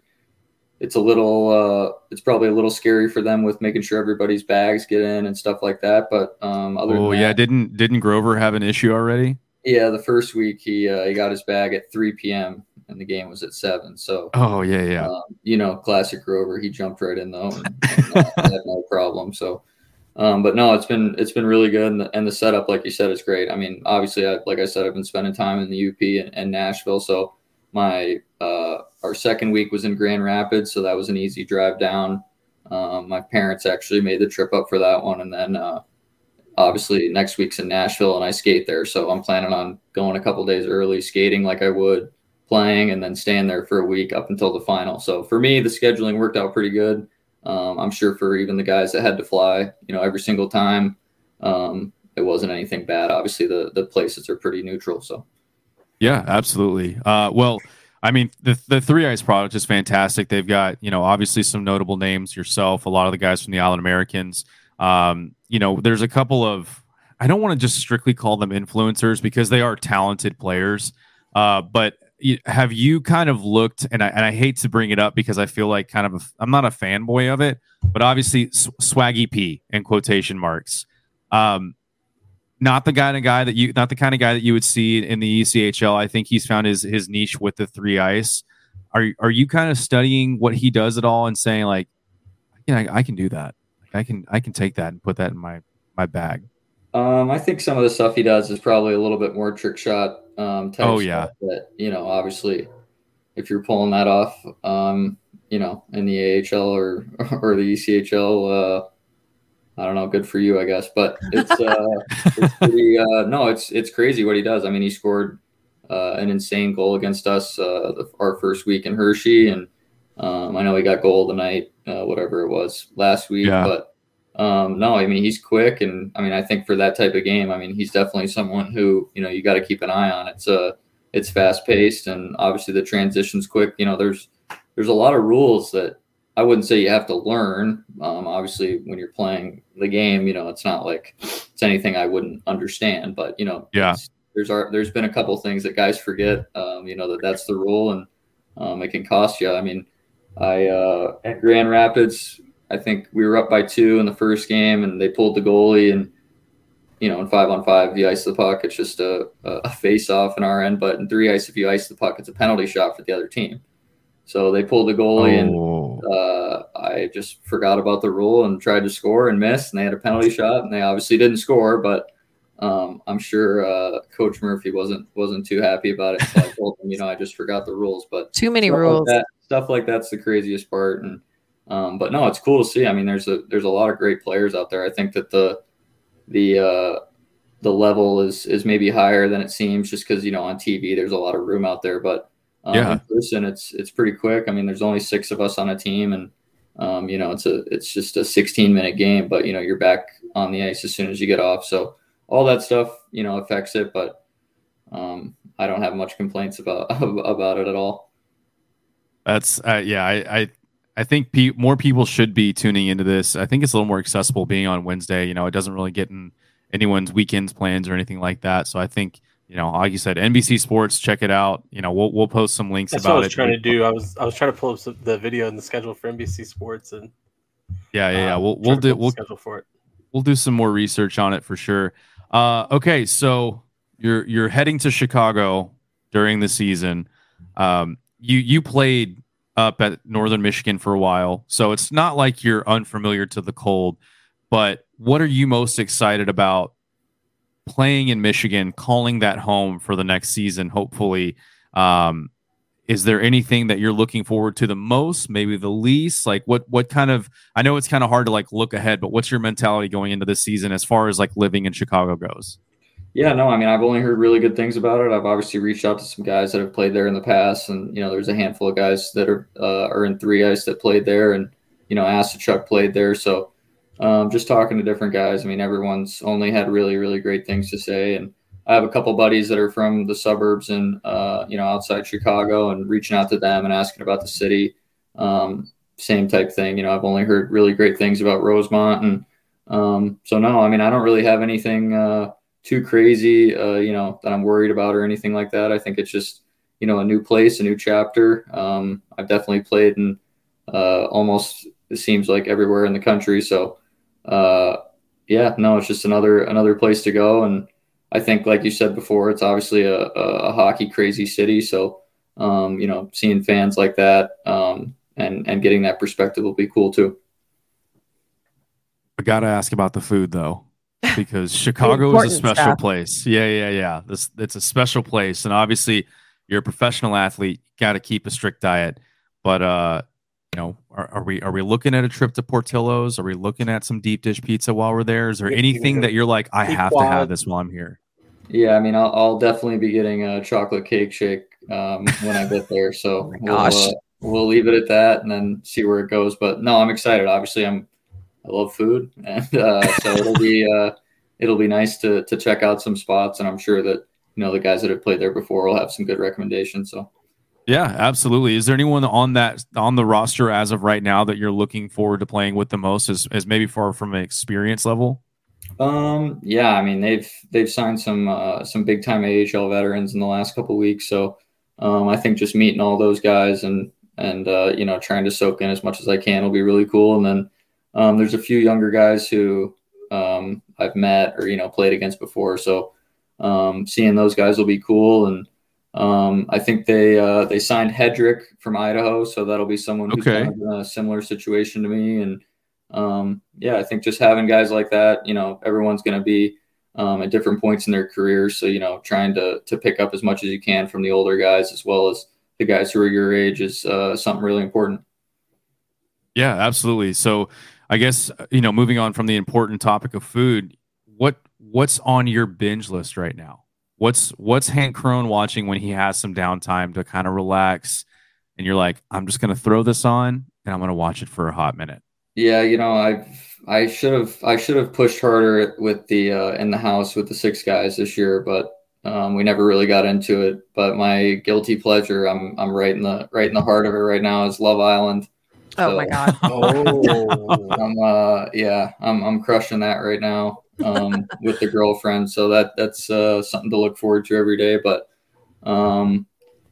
it's a little, uh, it's probably a little scary for them with making sure everybody's bags get in and stuff like that. But, um, other oh, than yeah, that, didn't, didn't Grover have an issue already? Yeah. The first week he, uh, he got his bag at three P M and the game was at seven. So, Oh yeah. Yeah. Um, you know, classic Grover, he jumped right in though. And, and, uh, had no problem. So, um, but no, it's been, it's been really good. And the, and the setup, like you said, is great. I mean, obviously, I, like I said, I've been spending time in the U P and, and Nashville. So my, uh, our second week was in Grand Rapids. So that was an easy drive down. Um, my parents actually made the trip up for that one. And then, uh, obviously next week's in Nashville and I skate there. So I'm planning on going a couple days early, skating like I would playing, and then staying there for a week up until the final. So for me, the scheduling worked out pretty good. Um, I'm sure for even the guys that had to fly, you know, every single time, um, it wasn't anything bad. Obviously, the the places are pretty neutral. So, yeah, absolutely. Uh, well, I mean, the the three ice product is fantastic. They've got, you know, obviously some notable names. Yourself, a lot of the guys from the Allen Americans. Um, you know, there's a couple of, I don't want to just strictly call them influencers because they are talented players. Uh, but have you kind of looked, and I, and I hate to bring it up because I feel like kind of, a, I'm not a fanboy of it, but obviously sw- Swaggy P in quotation marks. Um, not the kind of guy that you, not the kind of guy that you would see in the E C H L. I think he's found his, his niche with the three ice. Are are you kind of studying what he does at all and saying like, you know, I, I can do that. Like I can, I can take that and put that in my, my bag. Um, I think some of the stuff he does is probably a little bit more trick shot. Um, type oh yeah. Stuff that, you know, obviously if you're pulling that off, um, you know, in the A H L or, or the E C H L, uh, I don't know, good for you, I guess, but it's, uh, it's pretty, uh, no, it's, it's crazy what he does. I mean, he scored, uh, an insane goal against us, uh, the, our first week in Hershey. And, um, I know he got goal tonight, uh, whatever it was last week, yeah. but, um, no, I mean, he's quick. And I mean, I think for that type of game, I mean, he's definitely someone who, you know, you got to keep an eye on. It's a, uh, it's fast paced and obviously the transition's quick. You know, there's, there's a lot of rules that I wouldn't say you have to learn. Um, obviously when you're playing the game, you know, it's not like it's anything I wouldn't understand, but you know, yeah, there's, our, there's been a couple things that guys forget, um, you know, that that's the rule and, um, it can cost you. I mean, I, uh, at Grand Rapids, I think we were up by two in the first game and they pulled the goalie and, you know, in five on five, you ice the puck. It's just a, a face off in our end, but in three ice, if you ice the puck, it's a penalty shot for the other team. So they pulled the goalie oh. and uh, I just forgot about the rule and tried to score and missed and they had a penalty shot and they obviously didn't score, but um, I'm sure uh, Coach Murphy wasn't, wasn't too happy about it. So I told him, you know, I just forgot the rules, but too many rules, like that, stuff like that's the craziest part. And, Um, but no, it's cool to see. I mean, there's a, there's a lot of great players out there. I think that the, the, uh, the level is, is maybe higher than it seems just cause, you know, on T V, there's a lot of room out there, but, um, yeah. in person, it's, it's pretty quick. I mean, there's only six of us on a team and, um, you know, it's a, it's just a sixteen minute game, but you know, you're back on the ice as soon as you get off. So all that stuff, you know, affects it, but, um, I don't have much complaints about, about it at all. That's uh, yeah, I, I, I think pe- more people should be tuning into this. I think it's a little more accessible being on Wednesday. You know, it doesn't really get in anyone's weekends plans or anything like that. So I think you know, like you said, N B C Sports, check it out. You know, we'll we'll post some links That's about it. That's what I was it. trying to do. I was I was trying to pull up some, the video and the schedule for N B C Sports, and yeah, yeah, yeah. Um, we'll we'll do we'll schedule for it. We'll do some more research on it for sure. Uh, okay, so you're you're heading to Chicago during the season. Um, you you played up at Northern Michigan for a while, so it's not like you're unfamiliar to the cold. But what are you most excited about playing in Michigan, calling that home for the next season, hopefully? Um, is there anything that you're looking forward to the most, maybe the least? Like what what kind of, I know it's kind of hard to like look ahead, but what's your mentality going into this season as far as like living in Chicago goes? Yeah, no, I mean, I've only heard really good things about it. I've obviously reached out to some guys that have played there in the past. And, you know, there's a handful of guys that are, uh, are in three ice that played there, and, you know, Asachuk played there. So, Um, just talking to different guys. I mean, everyone's only had really, really great things to say. And I have a couple buddies that are from the suburbs and, uh, you know, outside Chicago, and reaching out to them and asking about the city. Um, same type thing. You know, I've only heard really great things about Rosemont. And um, so, no, I mean, I don't really have anything uh, too crazy, uh, you know, that I'm worried about or anything like that. I think it's just, you know, a new place, a new chapter. Um, I've definitely played in uh, almost, it seems like, everywhere in the country. So, uh yeah no it's just another another place to go. And I think, like you said before, it's obviously a, a hockey crazy city, so um you know, seeing fans like that um and and getting that perspective will be cool too. I gotta ask about the food though, because Chicago is a special stuff. place yeah yeah yeah this it's a special place, and obviously you're a professional athlete, you gotta keep a strict diet, but uh you know, are, are we are we looking at a trip to Portillo's? Are we looking at some deep dish pizza while we're there? Is there anything that you're like, I have to have this while I'm here? Yeah, I mean, I'll, I'll definitely be getting a chocolate cake shake um, when I get there. So oh we'll, uh, we'll leave it at that and then see where it goes. But no, I'm excited. Obviously, I'm I love food, and uh, so it'll be uh, it'll be nice to to check out some spots, and I'm sure that, you know, the guys that have played there before will have some good recommendations. So. Yeah, absolutely. Is there anyone on that on the roster as of right now that you're looking forward to playing with the most, as, as maybe far from an experience level? Um, yeah, I mean, they've they've signed some uh, some big time A H L veterans in the last couple of weeks, so um, I think just meeting all those guys and and uh, you know, trying to soak in as much as I can will be really cool. And then um, there's a few younger guys who um, I've met or, you know, played against before, so um, seeing those guys will be cool. And Um, I think they uh, they signed Hedrick from Idaho, so that'll be someone who's okay. in a similar situation to me. And um, yeah, I think just having guys like that, you know, everyone's going to be um, at different points in their career, so you know, trying to to pick up as much as you can from the older guys as well as the guys who are your age is uh, something really important. Yeah, absolutely. So I guess, you know, moving on from the important topic of food, what what's on your binge list right now? What's what's Hank Crone watching when he has some downtime to kind of relax, and you're like, I'm just gonna throw this on and I'm gonna watch it for a hot minute? Yeah, you know, I I should have I should have pushed harder with the uh, in the house with the six guys this year, but um, we never really got into it. But my guilty pleasure, I'm I'm right in the right in the heart of it right now, is Love Island. So, oh my god! oh, I'm, uh, yeah, I'm I'm crushing that right now. um with the girlfriend, so that that's uh something to look forward to every day. But um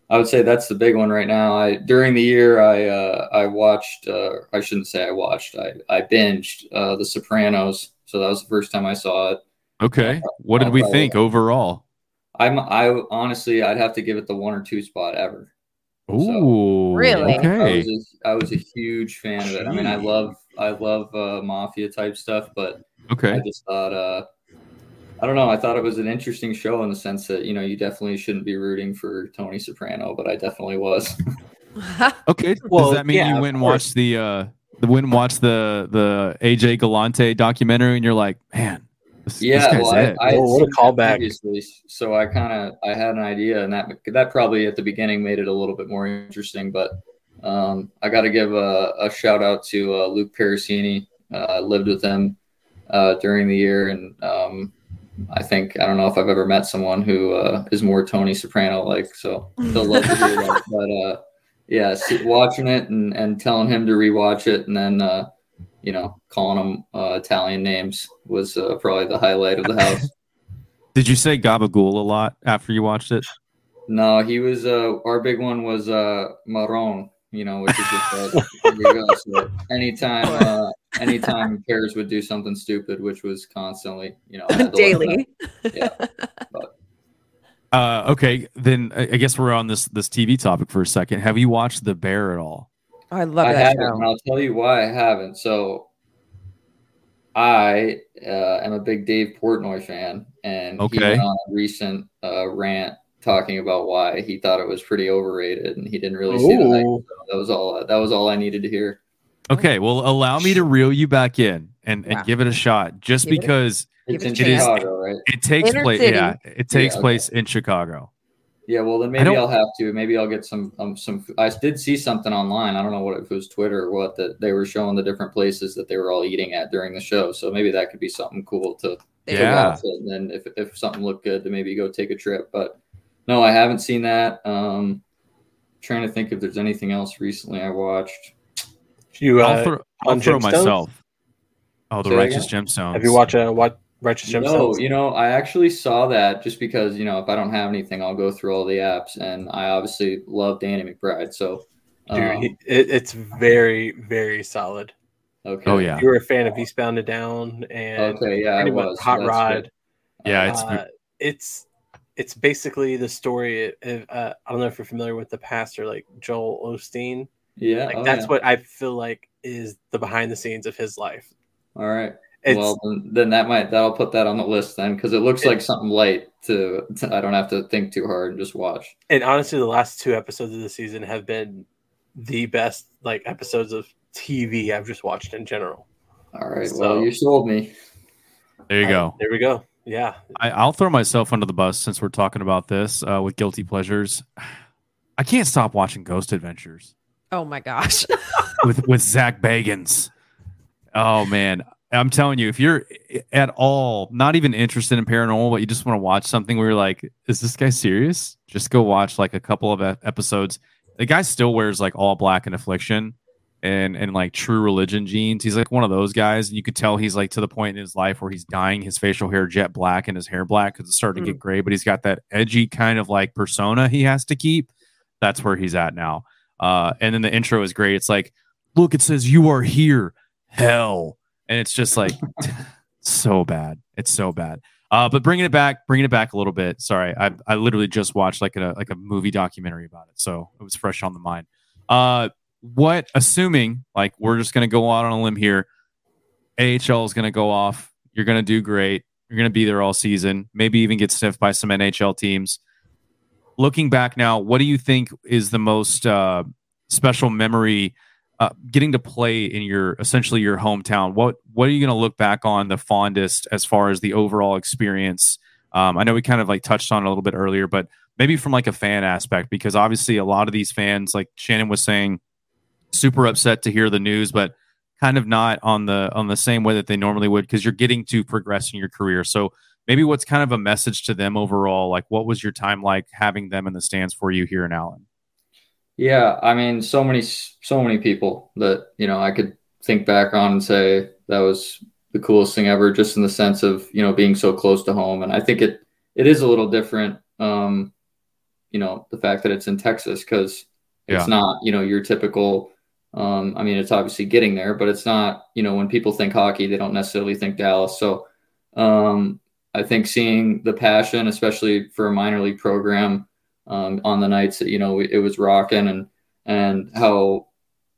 I would say that's the big one right now. I during the year I uh I watched uh I shouldn't say I watched I I binged uh The Sopranos, so that was the first time I saw it. Okay, what did we think overall? I'm I honestly I'd have to give it the one or two spot ever. Ooh, so, really? Yeah, okay. I was just, I was a huge fan of it. I mean, I love I love uh, mafia type stuff, but okay. I just thought, uh, I don't know. I thought it was an interesting show in the sense that, you know, you definitely shouldn't be rooting for Tony Soprano, but I definitely was. Okay. Well, does that mean yeah, you went and watched the, uh, the went and watched the, the A J Galante documentary and you're like, man, this, yeah, this guy's well, it. I, I oh, what a callback. So I kind of, I had an idea, and that, that probably at the beginning made it a little bit more interesting, but Um, I got to give a, a shout out to uh, Luke Parasini. Uh, I lived with him uh, during the year, and um, I think I don't know if I've ever met someone who uh, is more Tony Soprano like. So he'll love to hear that. But uh, yeah, see, watching it and, and telling him to rewatch it, and then uh, you know, calling him uh, Italian names was uh, probably the highlight of the house. Did you say Gabagool a lot after you watched it? No, he was uh, – our big one was uh, Marron, you know, which is just that. So anytime, uh, anytime Paris would do something stupid, which was constantly, you know. Daily. Yeah. But. Uh, okay, then I guess we're on this this T V topic for a second. Have you watched The Bear at all? Oh, I love I that haven't, show. And I'll tell you why I haven't. So I uh, am a big Dave Portnoy fan, and okay. he went on a recent uh, rant talking about why he thought it was pretty overrated, and he didn't really Ooh. see the hype. So that was all. That was all I needed to hear. Okay, well, allow me to reel you back in and, and wow. give it a shot, just give because. It. It's in it Chicago, is, right? It, it takes Inner place, city. yeah. It takes yeah, okay. place in Chicago. Yeah, well, then maybe I'll have to. Maybe I'll get some, um, some. I did see something online. I don't know what if it was Twitter or what that they were showing the different places that they were all eating at during the show. So maybe that could be something cool to. Yeah. To and then if if something looked good, to maybe go take a trip. But no, I haven't seen that. Um, trying to think if there's anything else recently I watched. You, uh, I'll throw, I'll throw myself. Oh, the Say Righteous again? Gemstones. Have you watched uh, what? Righteous no, you know, I actually saw that just because, you know, if I don't have anything, I'll go through all the apps. And I obviously love Danny McBride. So um, Dude, he, it, it's very, very solid. Okay. Oh, yeah. You were a fan of Eastbound and Down and okay, yeah, I was. Hot That's Rod. Good. Yeah. It's uh, it's it's basically the story. Of, uh, I don't know if you're familiar with the pastor, like Joel Osteen. Yeah. Like, oh, that's yeah. what I feel like is the behind the scenes of his life. All right. It's, well, then that might that'll put that on the list then, because it looks it, like something light to, to I don't have to think too hard and just watch. And honestly, the last two episodes of the season have been the best like episodes of T V I've just watched in general. All right, so, well, you sold me. There you go. Right, there we go. Yeah, I, I'll throw myself under the bus since we're talking about this uh, with guilty pleasures. I can't stop watching Ghost Adventures. Oh my gosh, with with Zach Bagans. Oh man. I'm telling you, if you're at all not even interested in paranormal, but you just want to watch something where you're like, is this guy serious? Just go watch like a couple of episodes. The guy still wears like all black and Affliction and, and like True Religion jeans. He's like one of those guys. And you could tell he's like to the point in his life where he's dyeing his facial hair jet black and his hair black because it's starting mm. to get gray. But he's got that edgy kind of like persona he has to keep. That's where he's at now. Uh, and then the intro is great. It's like, look, it says you are here. Hell. And it's just like so bad. It's so bad. Uh, but bringing it back, bringing it back a little bit. Sorry, I I literally just watched like a like a movie documentary about it, so it was fresh on the mind. Uh, what assuming like we're just gonna go out on a limb here? A H L is gonna go off. You're gonna do great. You're gonna be there all season. Maybe even get sniffed by some N H L teams. Looking back now, what do you think is the most uh, special memory? Uh, getting to play in your essentially your hometown, what what are you going to look back on the fondest as far as the overall experience? Um, I know we kind of like touched on it a little bit earlier, but maybe from like a fan aspect, because obviously a lot of these fans, like Shannon was saying, super upset to hear the news, but kind of not on the on the same way that they normally would because you're getting to progress in your career. So maybe what's kind of a message to them overall? Like, what was your time like having them in the stands for you here in Allen? Yeah, I mean, so many, so many people that, you know, I could think back on and say that was the coolest thing ever, just in the sense of, you know, being so close to home. And I think it, it is a little different, um, you know, the fact that it's in Texas, because it's yeah. not, you know, your typical, um, I mean, it's obviously getting there, but it's not, you know, when people think hockey, they don't necessarily think Dallas. So um, I think seeing the passion, especially for a minor league program, Um, on the nights that, you know, it was rocking and, and how,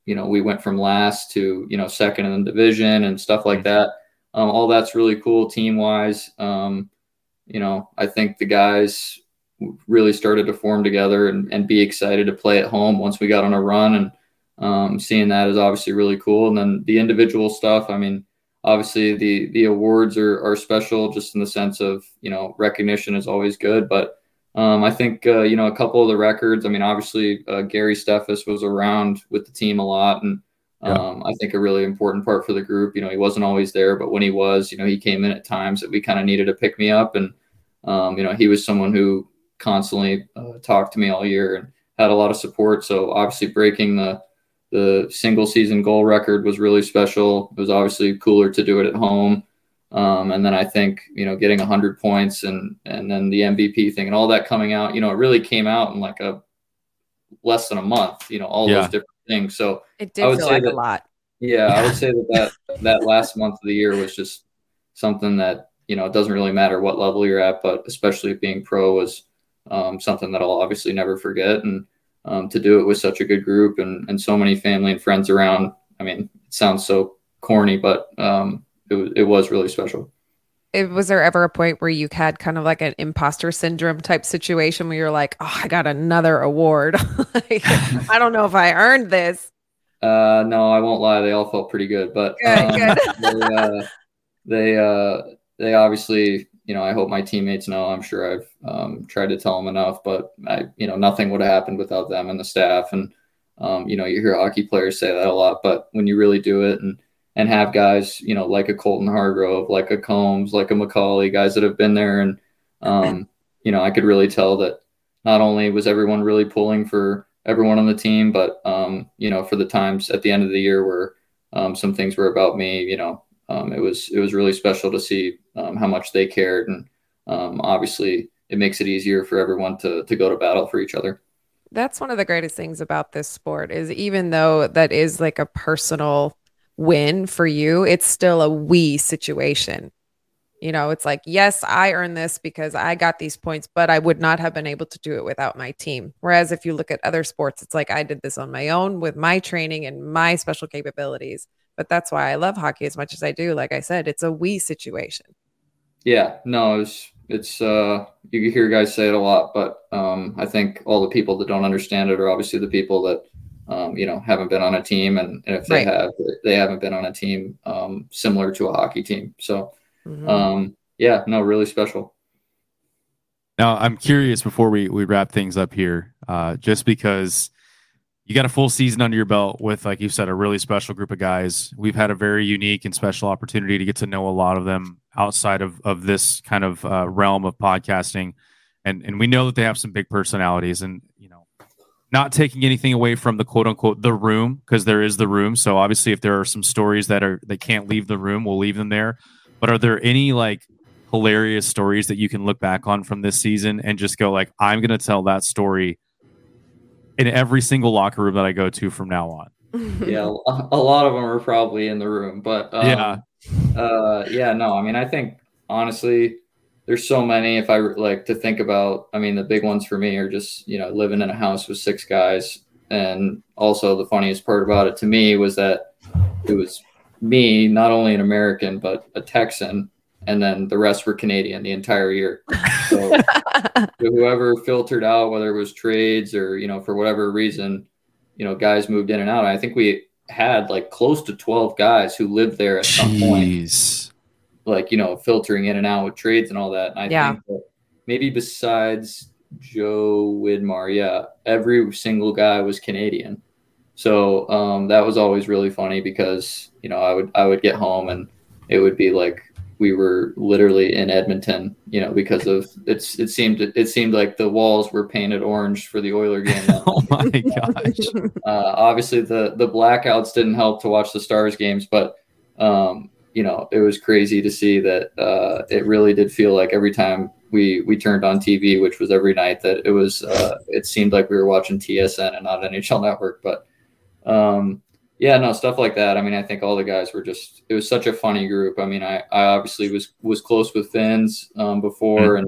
you know, we went from last to, you know, second in the division and stuff like that. Um, all that's really cool team wise. Um, you know, I think the guys really started to form together and, and be excited to play at home once we got on a run, and um, seeing that is obviously really cool. And then the individual stuff, I mean, obviously the, the awards are, are special just in the sense of, you know, recognition is always good, but Um, I think, uh, you know, a couple of the records, I mean, obviously uh, Gary Steffes was around with the team a lot. And um, yeah. I think a really important part for the group, you know, he wasn't always there, but when he was, you know, he came in at times that we kind of needed to pick me up. And, um, you know, he was someone who constantly uh, talked to me all year and had a lot of support. So obviously breaking the, the single season goal record was really special. It was obviously cooler to do it at home. Um, and then I think, you know, getting one hundred points and and then the M V P thing and all that coming out, you know, it really came out in like a less than a month, you know, all yeah. those different things. So it did I would feel say like that, a lot. Yeah, yeah, I would say that that, that last month of the year was just something that, you know, it doesn't really matter what level you're at, but especially being pro was um, something that I'll obviously never forget. And um, to do it with such a good group and, and so many family and friends around, I mean, it sounds so corny, but um, it was, it was really special. It, was there ever a point where you had kind of like an imposter syndrome type situation where you're like, oh, I got another award. like, I don't know if I earned this. Uh, no, I won't lie. They all felt pretty good, but good, um, good. they, uh, they, uh, they obviously, you know, I hope my teammates know, I'm sure I've um, tried to tell them enough, but I, you know, nothing would have happened without them and the staff. And, um, you know, you hear hockey players say that a lot, but when you really do it and, and have guys, you know, like a Colton Hargrove, like a Combs, like a McCauley, guys that have been there. And, um, you know, I could really tell that not only was everyone really pulling for everyone on the team, but, um, you know, for the times at the end of the year where um, some things were about me, you know, um, it was it was really special to see um, how much they cared. And um, obviously it makes it easier for everyone to to go to battle for each other. That's one of the greatest things about this sport is even though that is like a personal win for you, it's still a we situation. You know, it's like, yes, I earned this because I got these points, but I would not have been able to do it without my team. Whereas if you look at other sports, it's like I did this on my own with my training and my special capabilities. But that's why I love hockey as much as I do. Like I said, it's a we situation. Yeah, no, it's it's uh you hear guys say it a lot, but um I think all the people that don't understand it are obviously the people that Um, you know, haven't been on a team. And, and if they right. have, they haven't been on a team um, similar to a hockey team. So, mm-hmm. um, yeah, no, really special. Now, I'm curious before we, we wrap things up here, uh, just because you got a full season under your belt with, like you said, a really special group of guys. We've had a very unique and special opportunity to get to know a lot of them outside of, of this kind of uh, realm of podcasting. And, and we know that they have some big personalities and, you know, not taking anything away from the quote unquote, the room, because there is the room. So obviously if there are some stories that are, they can't leave the room, we'll leave them there. But are there any like hilarious stories that you can look back on from this season and just go like, I'm going to tell that story in every single locker room that I go to from now on? Yeah. A lot of them are probably in the room, but um, yeah. Uh, yeah, no, I mean, I think honestly, there's so many. If I like to think about, I mean, the big ones for me are just, you know, living in a house with six guys. And also the funniest part about it to me was that it was me, not only an American, but a Texan. And then the rest were Canadian the entire year. So whoever filtered out, whether it was trades or, you know, for whatever reason, you know, guys moved in and out. I think we had like close to twelve guys who lived there at some point. Jeez. Like, you know, filtering in and out with trades and all that. And I yeah. think that maybe besides Joe Widmar, yeah, every single guy was Canadian. So um, that was always really funny because, you know, I would I would get home and it would be like we were literally in Edmonton, you know, because of it's it seemed it seemed like the walls were painted orange for the Oilers game. Oh, my gosh. Uh, obviously, the, the blackouts didn't help to watch the Stars games, but um you know, it was crazy to see that uh, it really did feel like every time we, we turned on T V, which was every night, that it was, uh, it seemed like we were watching T S N and not N H L Network. But um, yeah, no, stuff like that. I mean, I think all the guys were just, it was such a funny group. I mean, I, I obviously was, was close with Finn's um, before, and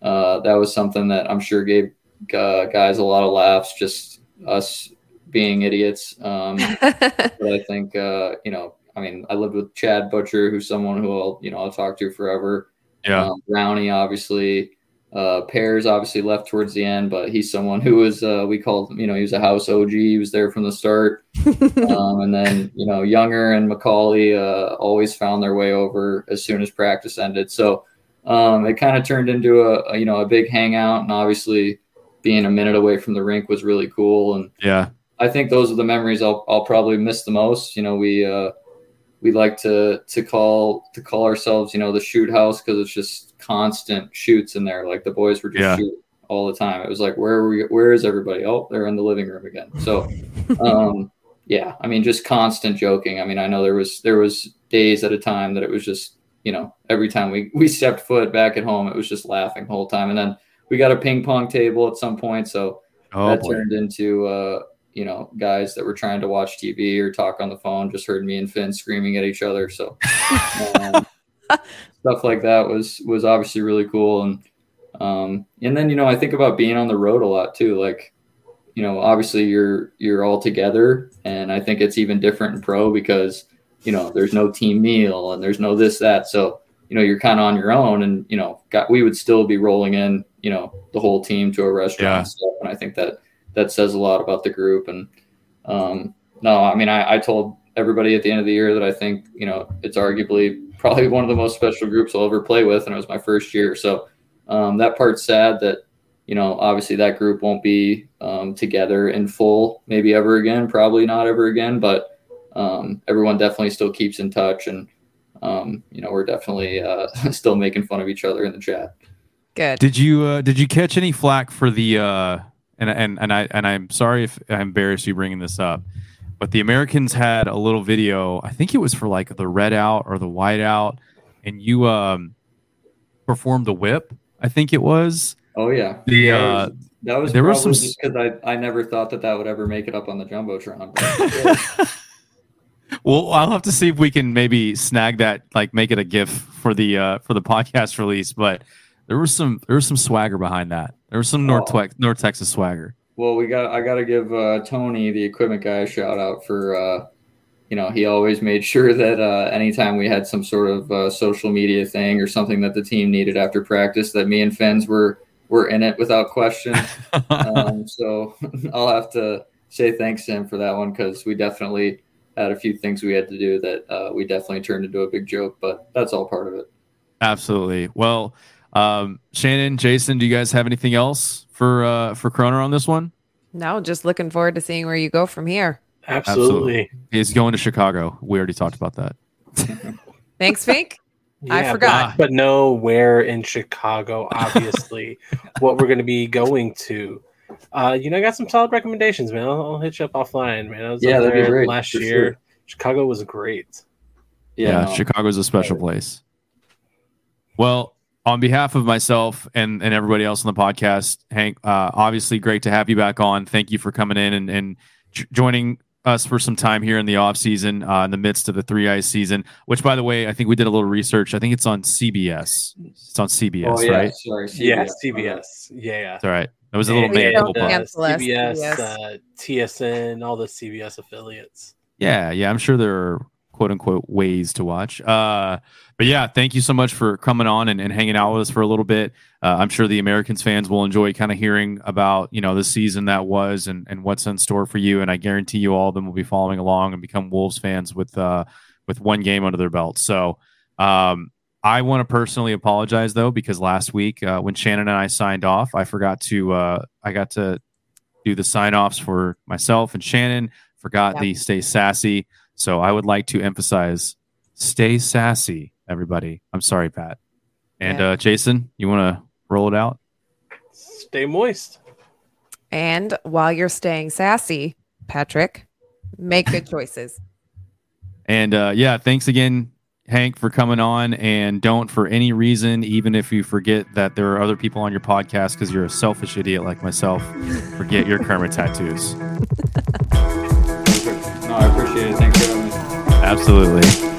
uh, that was something that I'm sure gave uh, guys a lot of laughs, just us being idiots. Um, but I think, uh, you know, I mean, I lived with Chad Butcher, who's someone who I'll, you know, I'll talk to forever. Yeah. Um, Rowney, obviously, uh, Pears obviously left towards the end, but he's someone who was, uh, we called, you know, he was a house O G. He was there from the start. um, and then, you know, Younger and McCauley, uh, always found their way over as soon as practice ended. So, um, it kind of turned into a, a, you know, a big hangout, and obviously being a minute away from the rink was really cool. And yeah, I think those are the memories I'll, I'll probably miss the most. You know, we, uh, We like to to call to call ourselves, you know, the shoot house, because it's just constant shoots in there. Like the boys were just yeah. shooting all the time. It was like, where are we? Where is everybody? Oh, they're in the living room again. So, um, yeah, I mean, just constant joking. I mean, I know there was there was days at a time that it was just you know, every time we, we stepped foot back at home, it was just laughing the whole time. And then we got a ping pong table at some point. So oh, that boy. turned into, uh, you know, guys that were trying to watch T V or talk on the phone just heard me and Finn screaming at each other. So um, stuff like that was, was obviously really cool. And, um, and then, you know, I think about being on the road a lot too. Like, you know, obviously you're, you're all together, and I think it's even different in pro because, you know, there's no team meal and there's no this, that. So, you know, you're kind of on your own, and, you know, got, we would still be rolling in, you know, the whole team to a restaurant yeah. and stuff. And I think that that says a lot about the group. And um, no, I mean, I, I told everybody at the end of the year that I think, you know, it's arguably probably one of the most special groups I'll ever play with. And it was my first year. So um, that part's sad that, you know, obviously that group won't be um, together in full, maybe ever again, probably not ever again, but Um, everyone definitely still keeps in touch, and, um, you know, we're definitely uh, still making fun of each other in the chat. Good. Did you, uh, did you catch any flack for the, uh, and, and, and I, and I'm sorry if I embarrass you bringing this up, but the Americans had a little video, I think it was for like the red out or the white out, and you, um, performed the whip, I think it was. Oh yeah. The, uh, yeah, that was, there was some, just cause I, I never thought that that would ever make it up on the Jumbotron. But well, I'll have to see if we can maybe snag that, like make it a GIF for the uh, for the podcast release. But there was some there was some swagger behind that. There was some North, oh. North Texas swagger. Well, we got I got to give uh, Tony, the equipment guy, a shout out for uh, you know, he always made sure that uh, anytime we had some sort of uh, social media thing or something that the team needed after practice, that me and Finn's were were in it without question. um, so I'll have to say thanks to him for that one, because we definitely had a few things we had to do that uh, we definitely turned into a big joke, but that's all part of it. Absolutely. Well, um, Shannon, Jason, do you guys have anything else for uh, for Croner on this one? No, just looking forward to seeing where you go from here. Absolutely. Absolutely. He's going to Chicago. We already talked about that. Thanks, Fink. Yeah, I forgot. But, but no, where in Chicago, obviously, what we're going to be going to. Uh, you know, I got some solid recommendations, man. I'll, I'll hit you up offline, man. I was yeah, that'd be great. Last For year, sure. Chicago was great. Yeah, yeah, Chicago's a special place. Well, on behalf of myself and, and everybody else on the podcast, Hank, uh, obviously great to have you back on. Thank you for coming in and, and j- joining us for some time here in the off season, uh, in the midst of the three ice season, which, by the way, I think we did a little research. I think it's on C B S. It's on C B S, oh, yeah, right? Sorry, C B S. Yeah, C B S. Yeah, yeah. It's all right. That was a little made up. C B S, uh, T S N, all the C B S affiliates. Yeah, yeah. I'm sure there are quote unquote ways to watch. Uh, but yeah, thank you so much for coming on and, and hanging out with us for a little bit. Uh, I'm sure the Americans fans will enjoy kind of hearing about, you know, the season that was and, and what's in store for you. And I guarantee you all of them will be following along and become Wolves fans with uh, with one game under their belt. So um I want to personally apologize, though, because last week uh, when Shannon and I signed off, I forgot to uh, I got to do the sign offs for myself and Shannon. Forgot yeah. the stay sassy. So I would like to emphasize stay sassy, everybody. I'm sorry, Pat. And yeah. uh, Jason, you want to roll it out? Stay moist. And while you're staying sassy, Patrick, make good choices. And uh, yeah, thanks again, Hank, for coming on, and don't for any reason, even if you forget that there are other people on your podcast, because you're a selfish idiot like myself, forget your Kermit tattoos. No, I appreciate it. Thanks for having me. Absolutely.